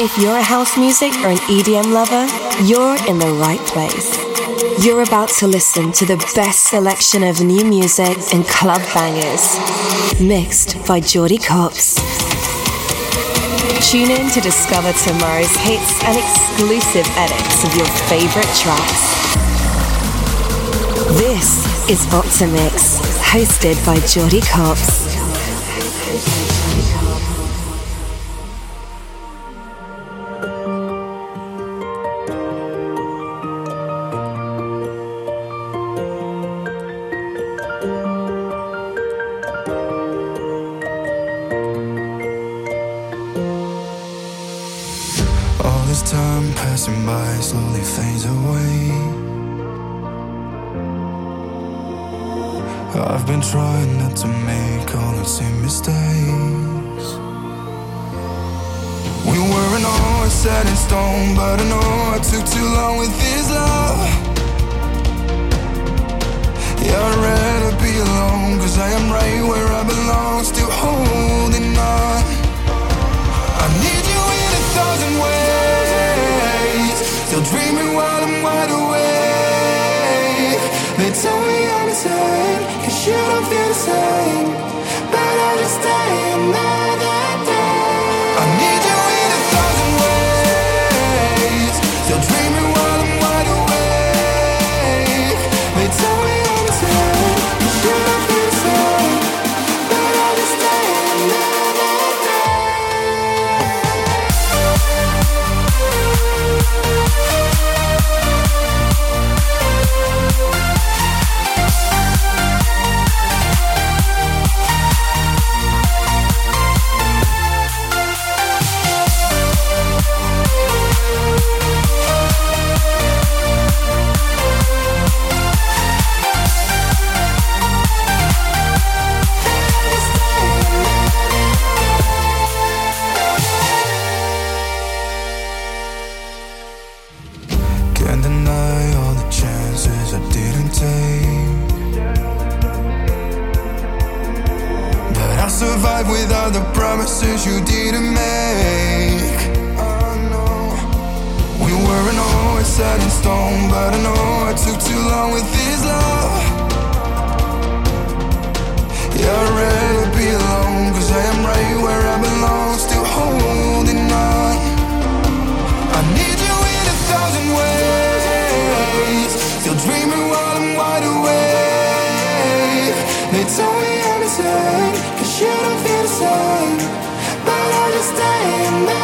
If you're a house music or an EDM lover, you're in the right place. You're about to listen to the best selection of new music and club bangers, mixed by Jordy Copz. Tune in to discover tomorrow's hits and exclusive edits of your favorite tracks. This is Opti'mix, hosted by Jordy Copz. Trying not to make all the same mistakes. We weren't always set in stone, but I know I took too long with this love. Yeah, I'd rather be alone, cause I am right where I belong, still holding on. I need you in 1,000 ways, still dreaming while I'm wide awake. They tell me I'm insane, you don't feel the same, but I'll just stay another day. I need you in 1,000 ways, still dreaming while I'm wide awake. They tell me all the time, you don't feel the same, but I'll just stay another day. Without the promises you didn't make, oh no. We weren't always set in stone, but I know I took too long with this love. Yeah, I'd rather be alone, cause I am right where I belong, still holding on. I need you in 1,000 ways, still dreaming while I'm wide awake. They tell me I'm insane, you don't feel the same, but I'll just stay another day.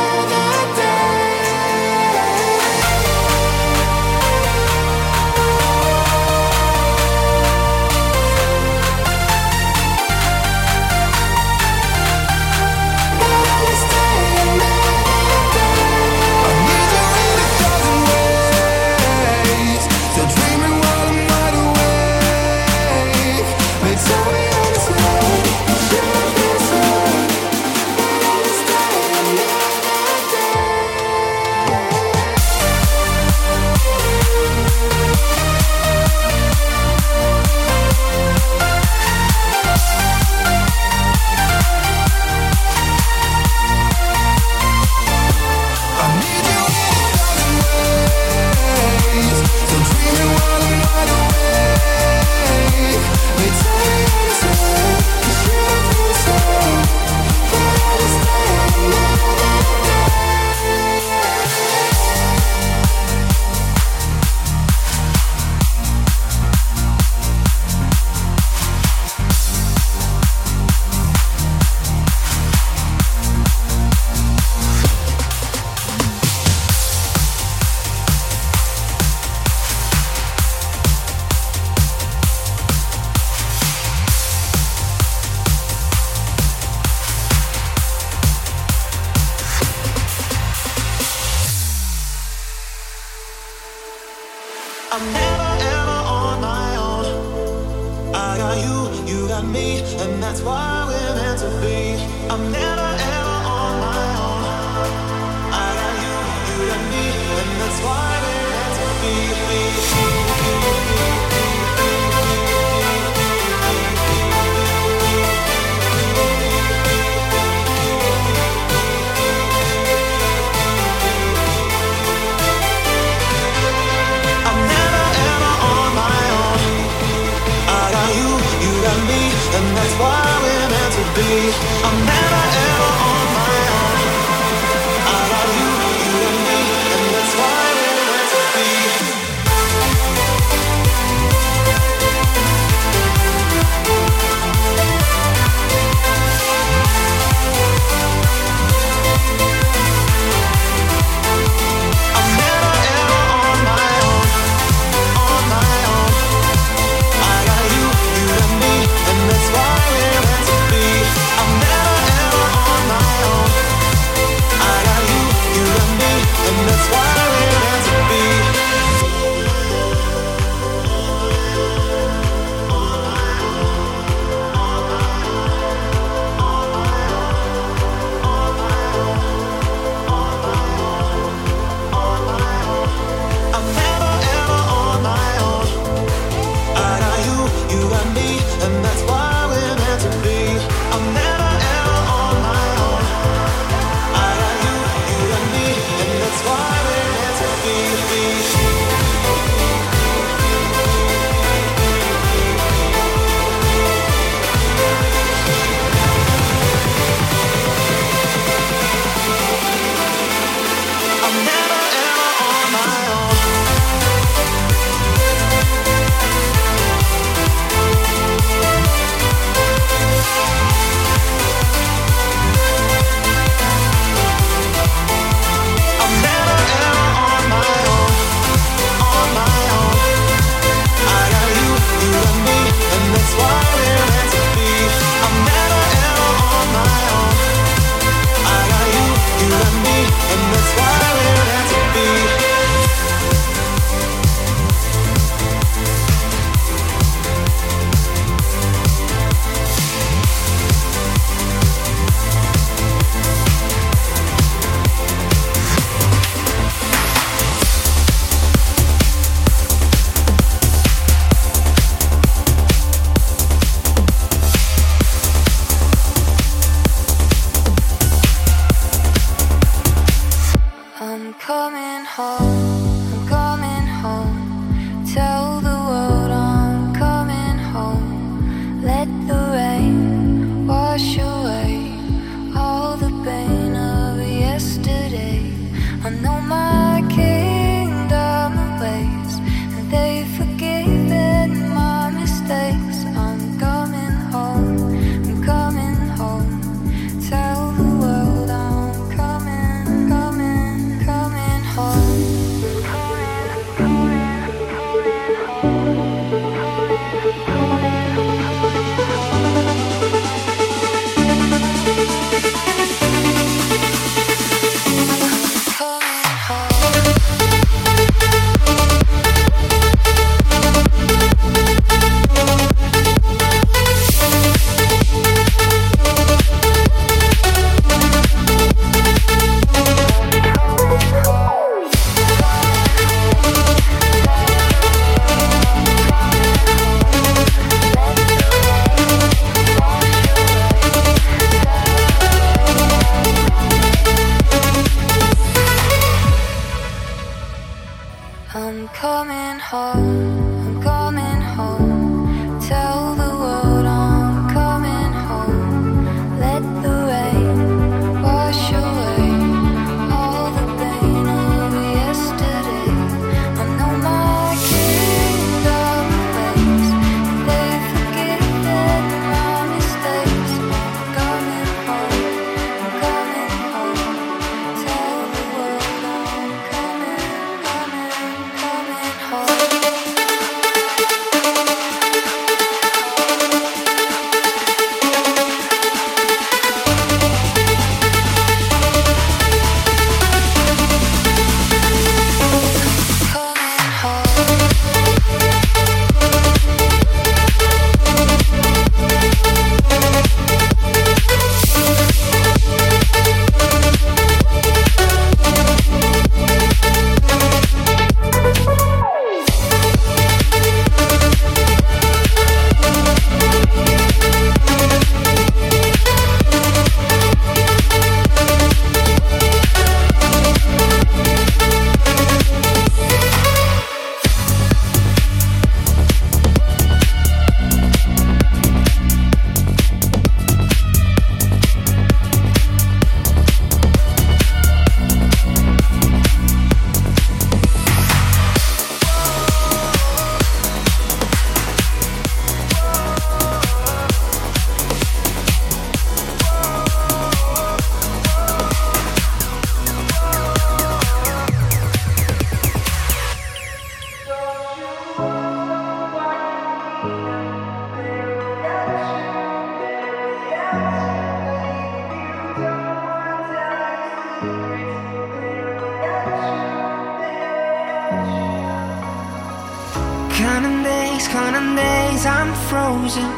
guess I'm frozen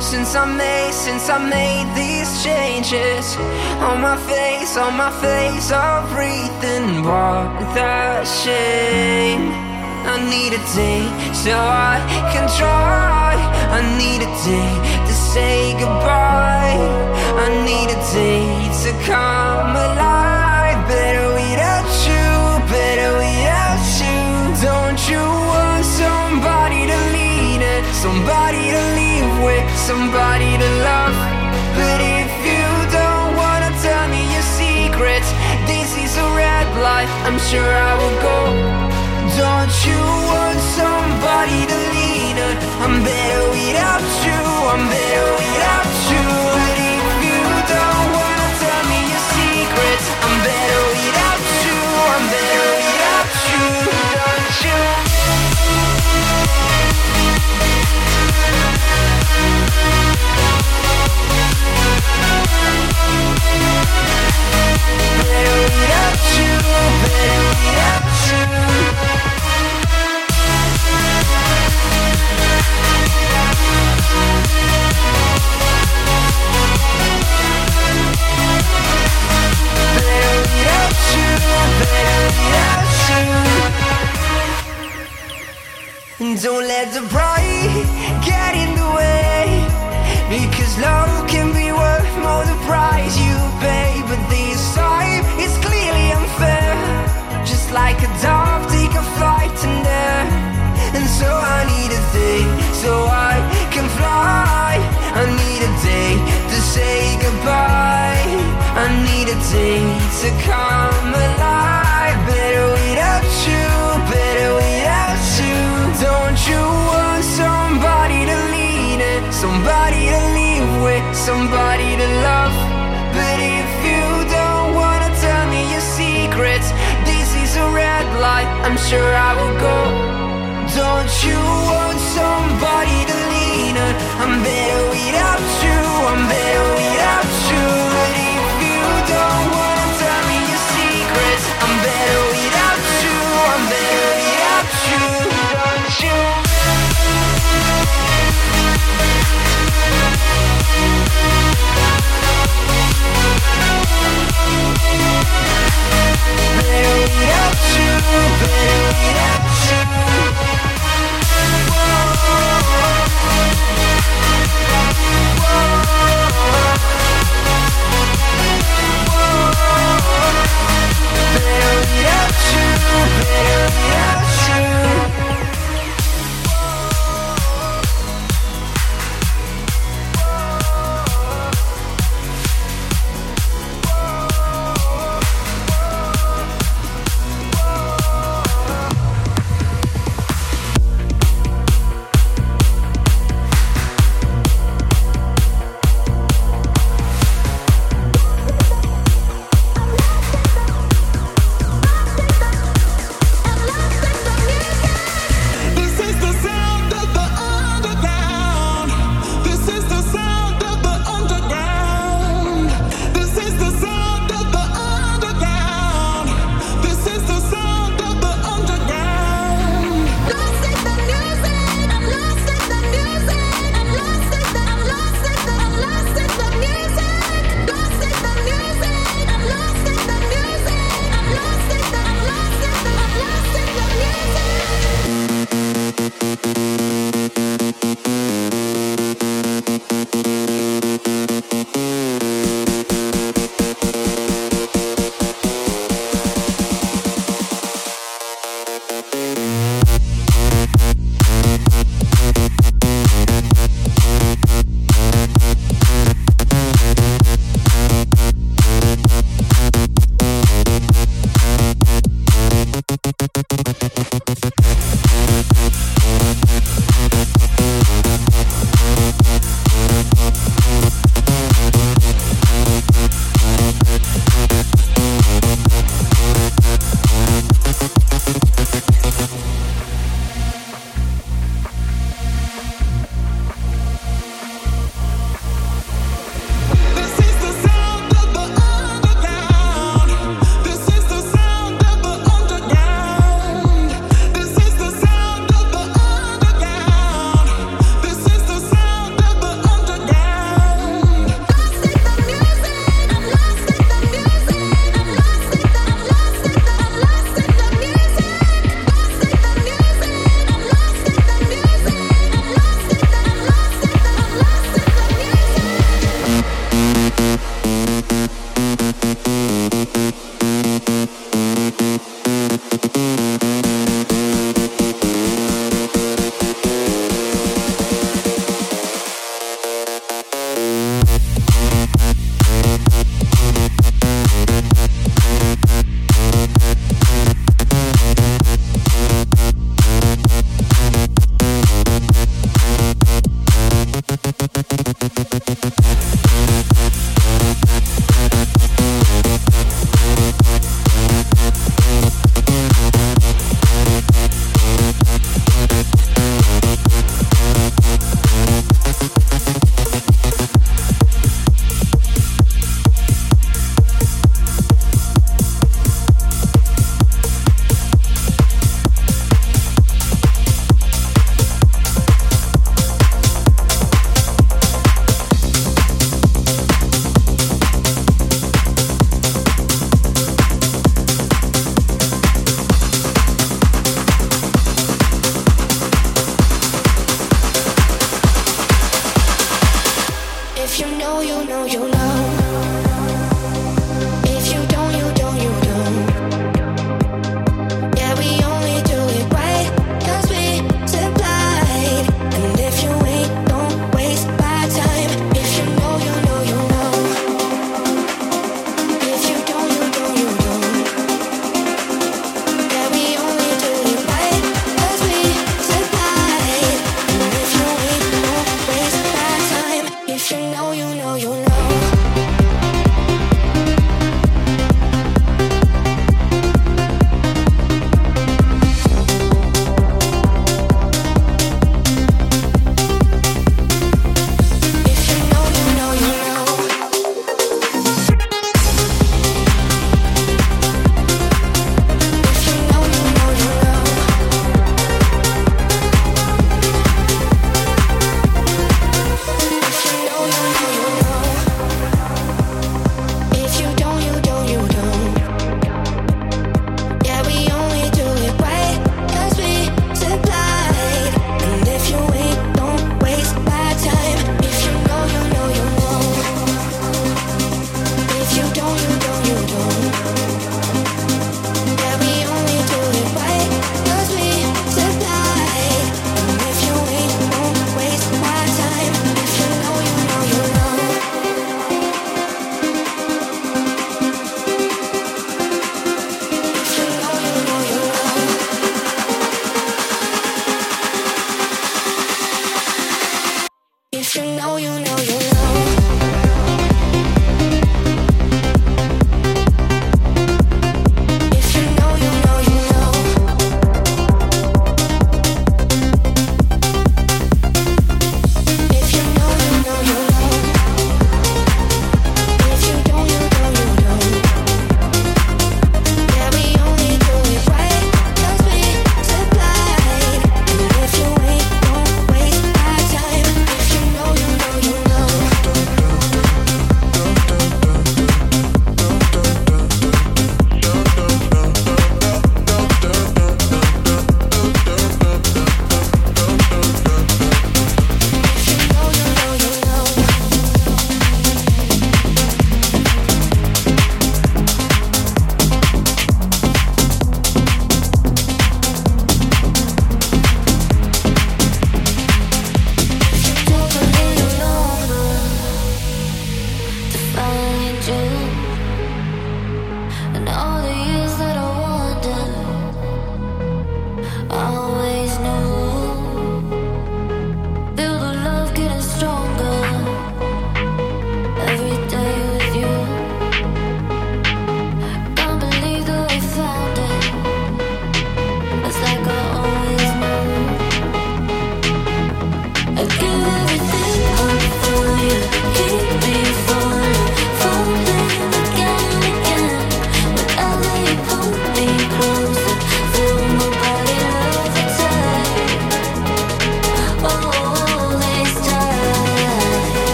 since I made these changes. On my face, I'm breathing. What the shame. I need a day so I can try. I need a day to say goodbye. I need a day to come alive. Better without you. Don't you want somebody to lead it, somebody to leave with, somebody to love? But if you don't wanna tell me your secrets, this is a red light, I'm sure I will go. Don't you want somebody to lean on? I'm better without you, I'm better without you. But if you don't wanna tell me your secrets, I'm better without you, I'm better without you. Don't you? Better without you, better without you. Don't let the pride get in the way, because love can be worth more the price you pay. But this time it's clearly unfair. Just like a dove, take a flight in there. And so I need a day so I can fly. I need a day to say goodbye. I need a day to come alive. Better without you, better without you. Don't you want somebody to lean on, somebody to live with, somebody to love? But if you don't wanna tell me your secrets, this is a red light, I'm sure I will go. Don't you want somebody to lean on? I'm better without you, I'm better without you. But if you don't wanna tell me your secrets, I'm better without you, I'm better without you. Don't you? Better without you, better without you.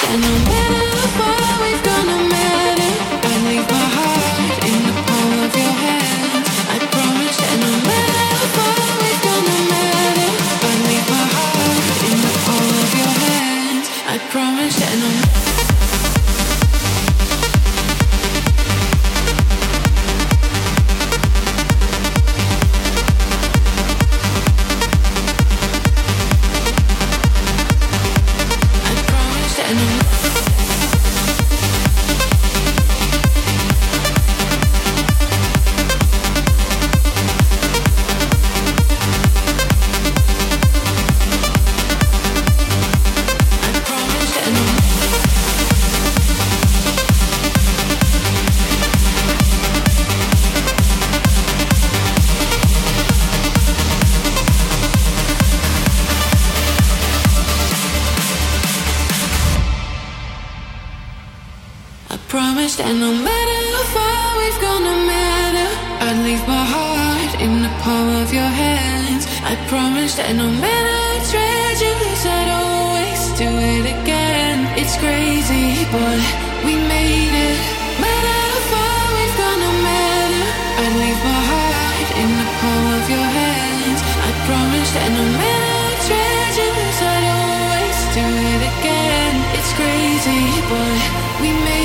And no matter how far we've gone, no matter, I'd leave my heart in the palm of your hands. I promised, and no matter how tragic it is, I'd always do it again. It's crazy, but we made it. No matter how far we've gone, no matter, I'd leave my heart in the palm of your hands. I promised, and no matter how tragic it is, I'd always do it again. It's crazy, but we made it.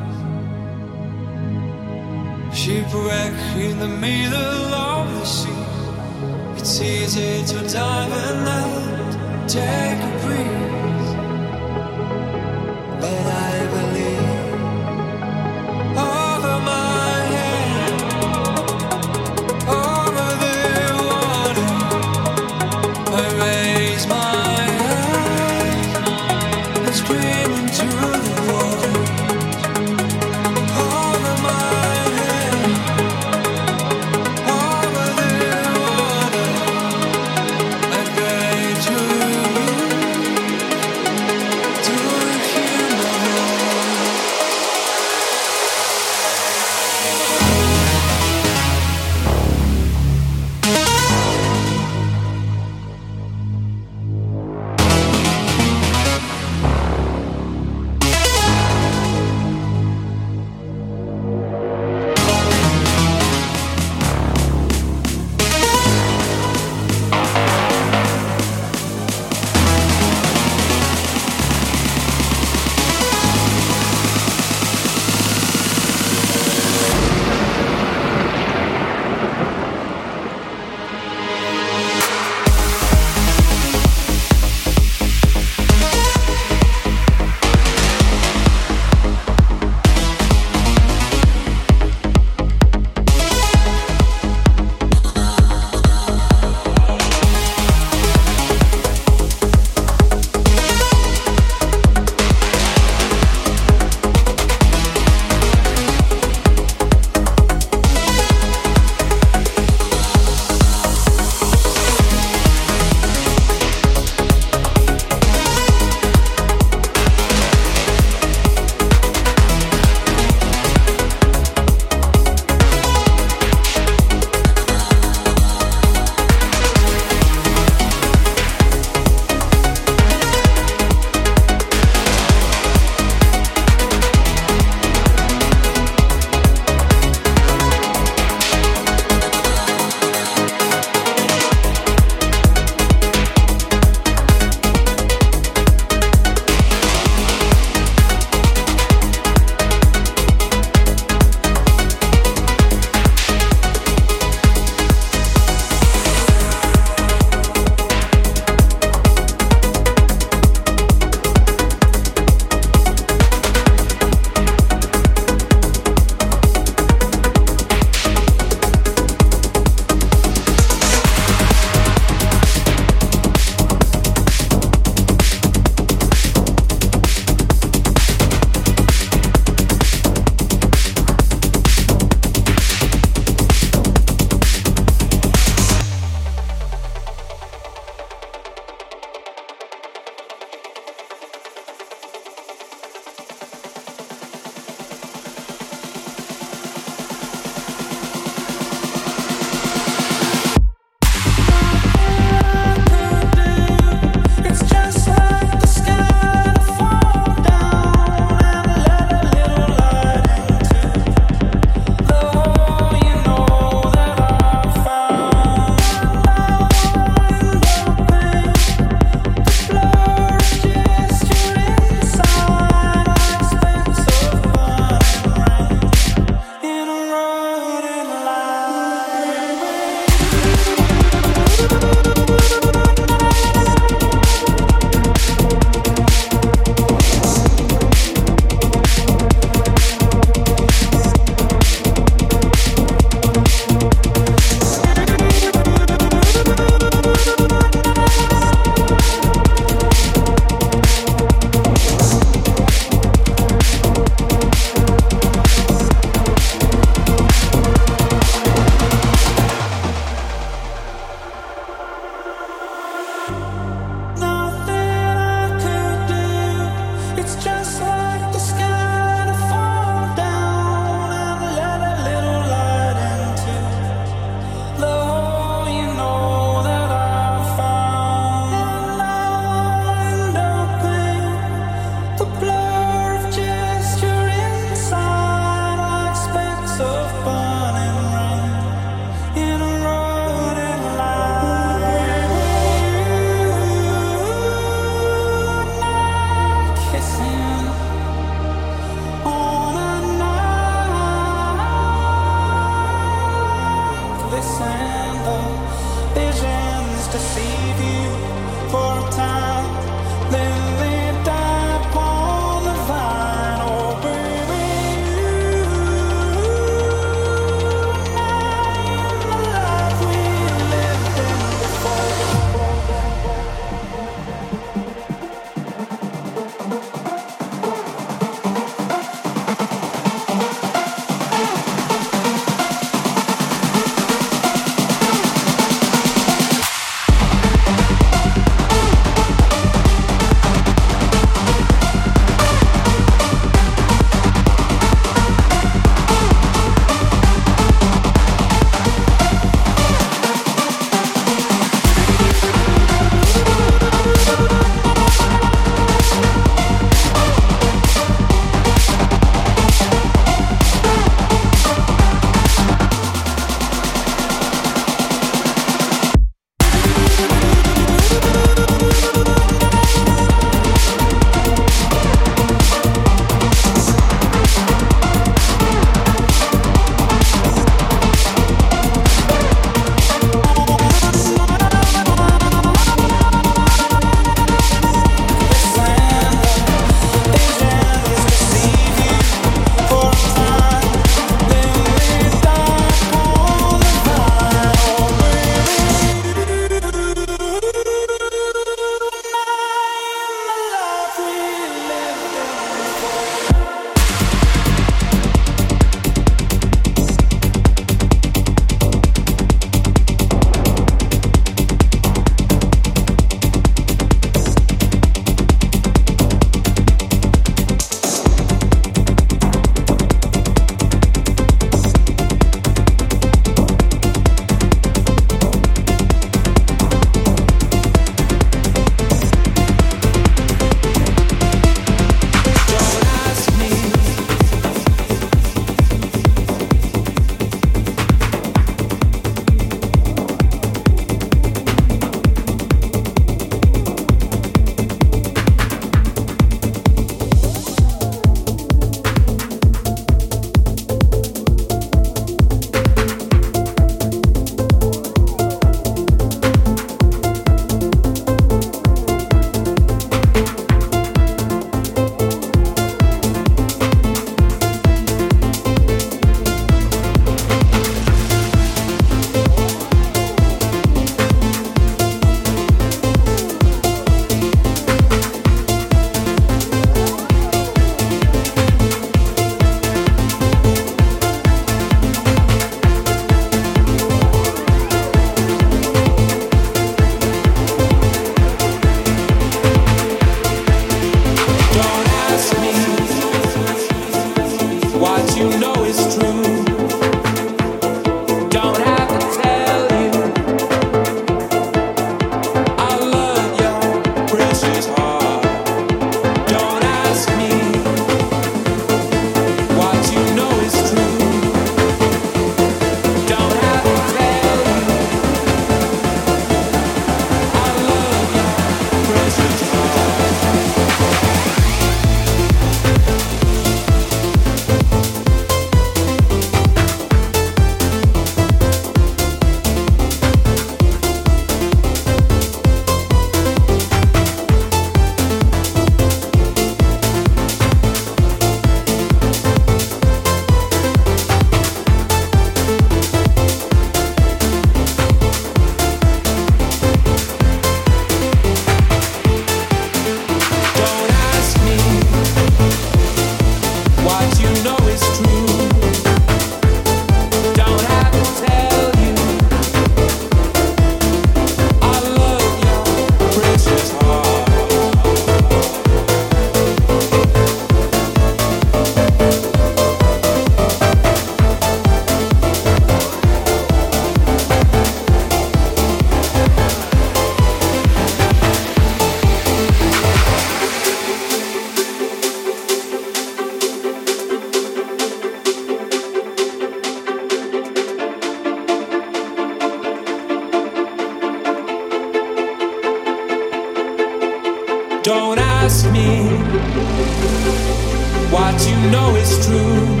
What you know is true.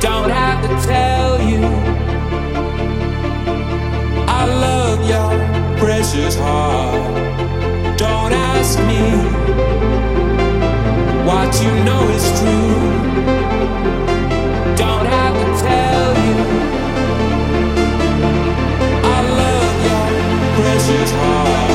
Don't have to tell you. I love your precious heart. Don't ask me. What you know is true. Don't have to tell you. I love your precious heart.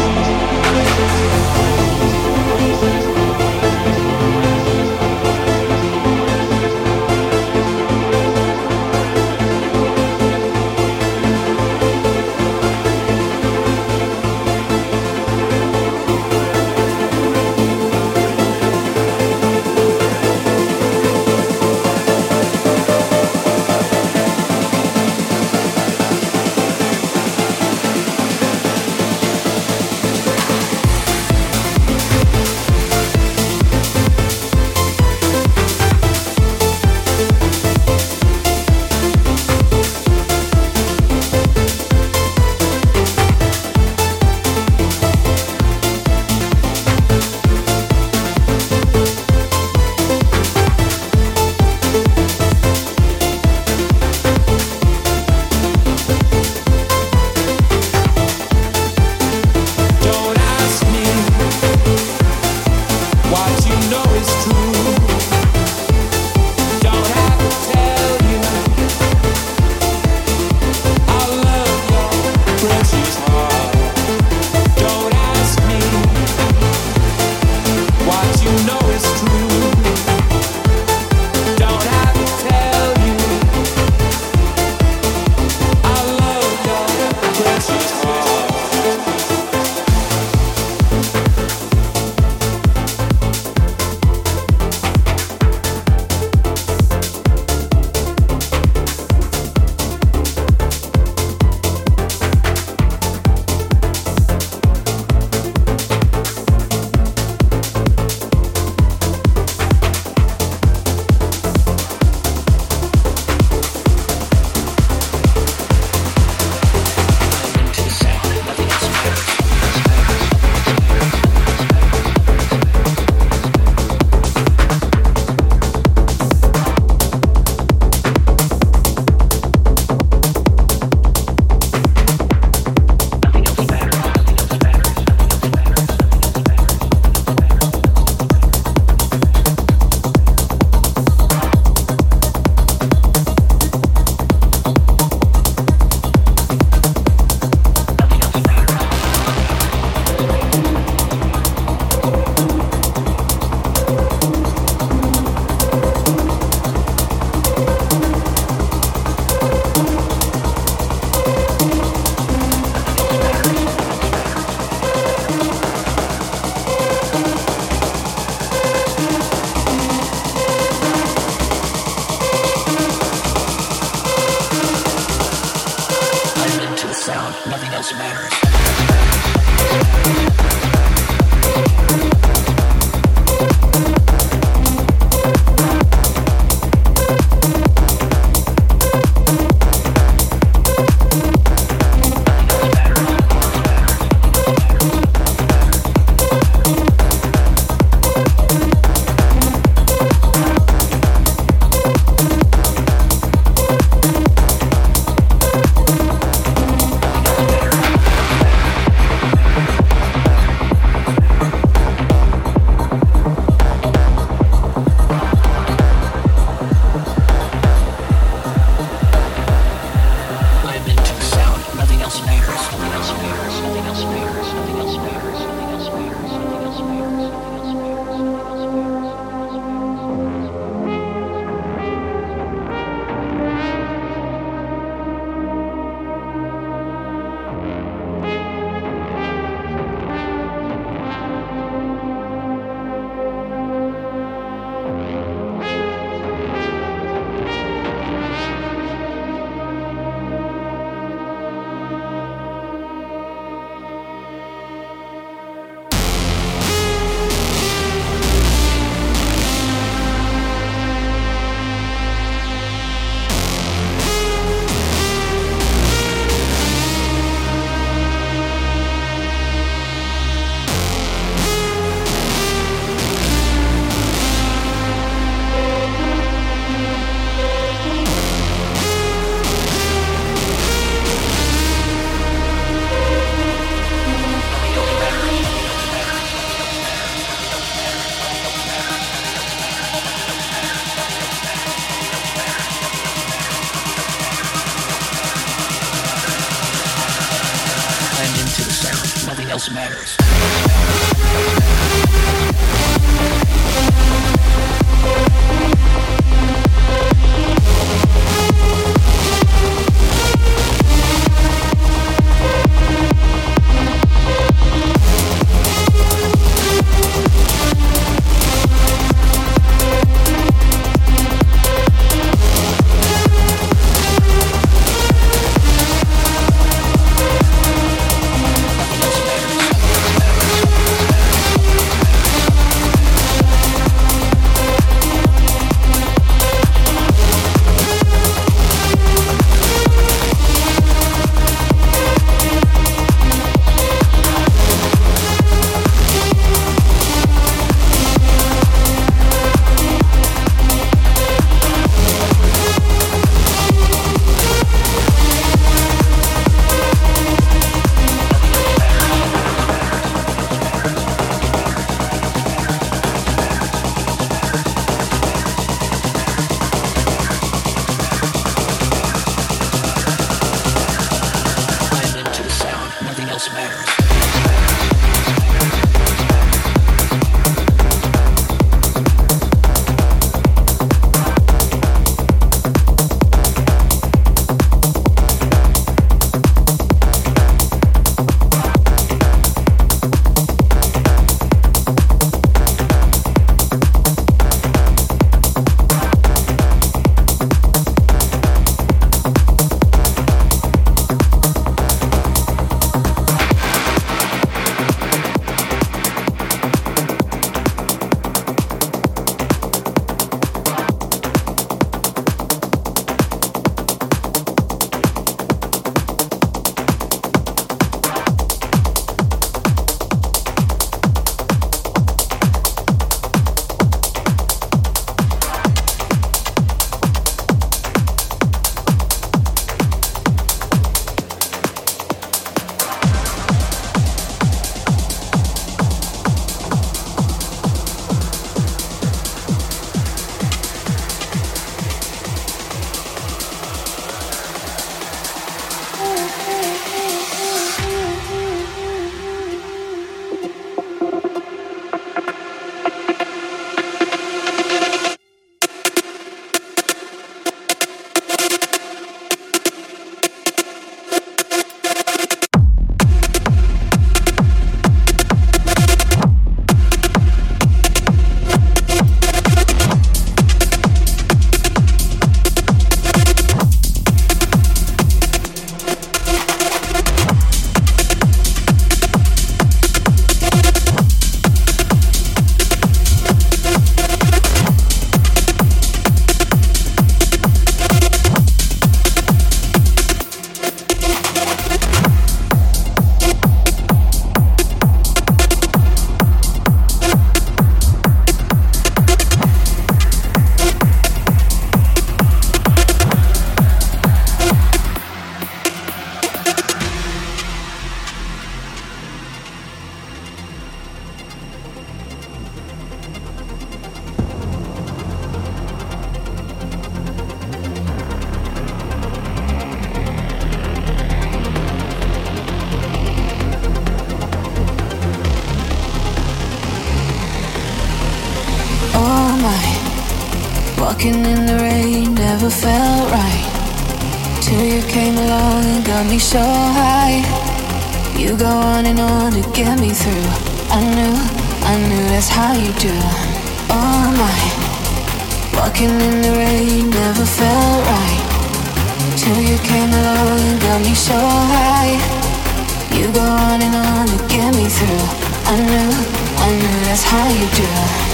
Walking in the rain never felt right, till you came along and got me so high. You go on to get me through. I knew that's how you do. Oh my. Walking in the rain never felt right, till you came along and got me so high. You go on to get me through. I knew that's how you do.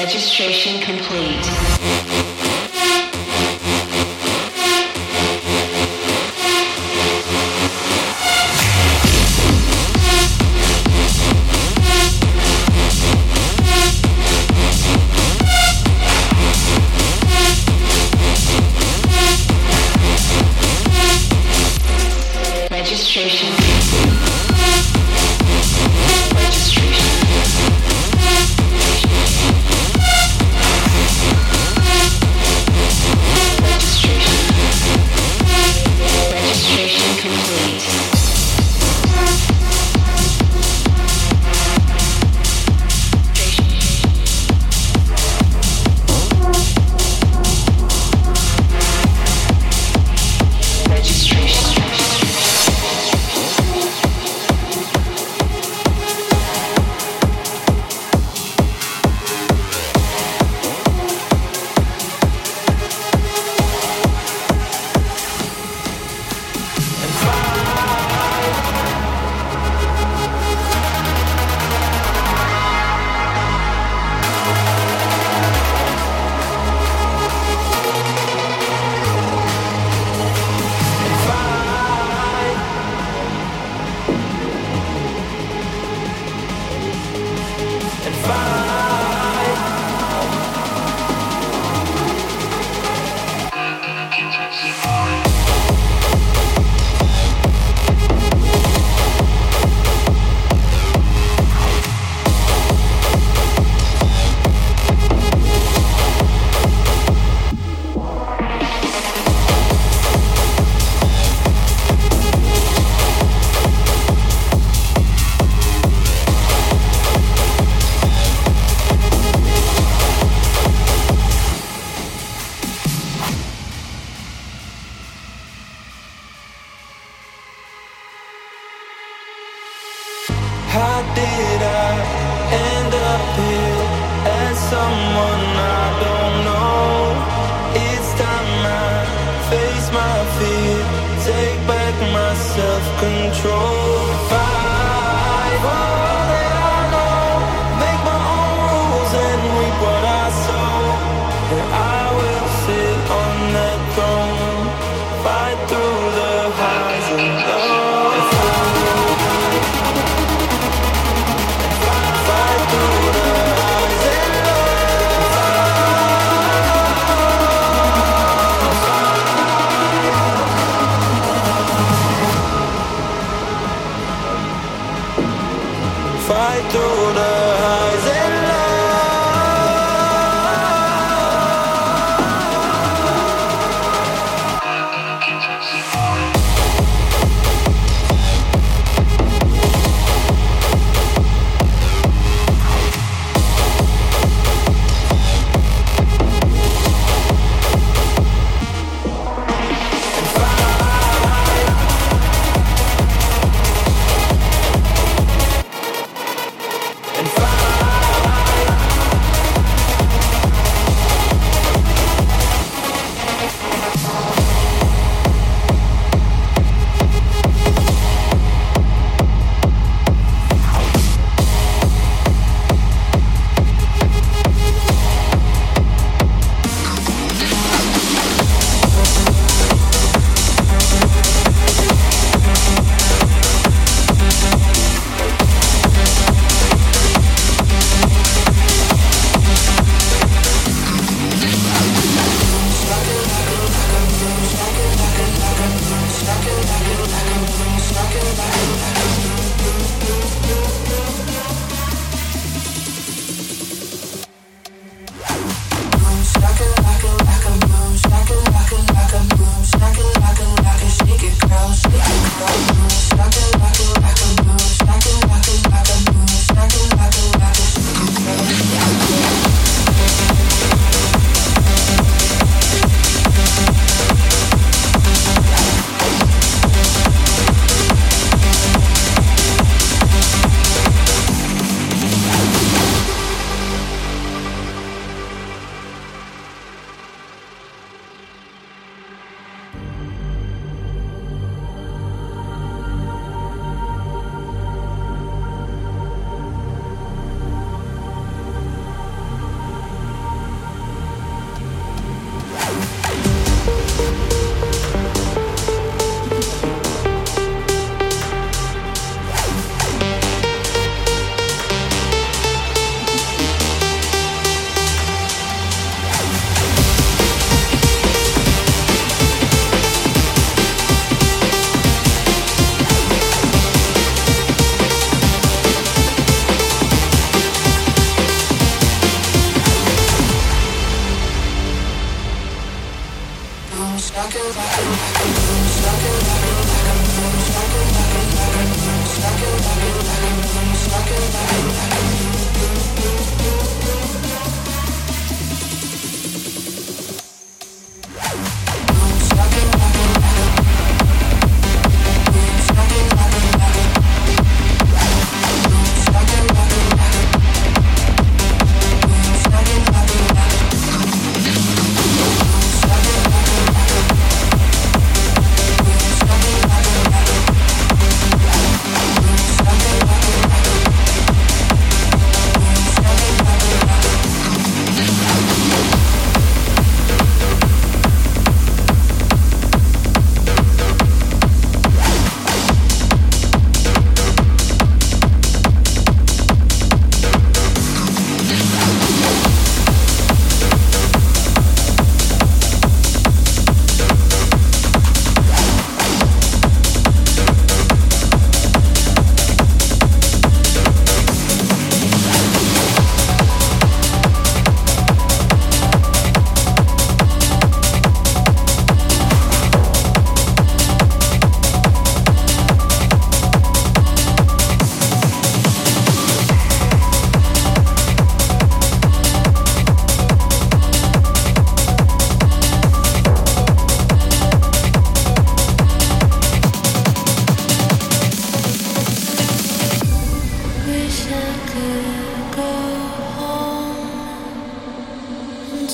Registration.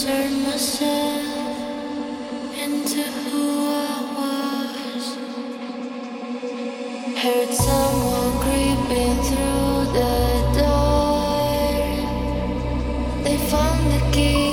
turn myself into who I was. Heard someone creeping through the door. They found the key.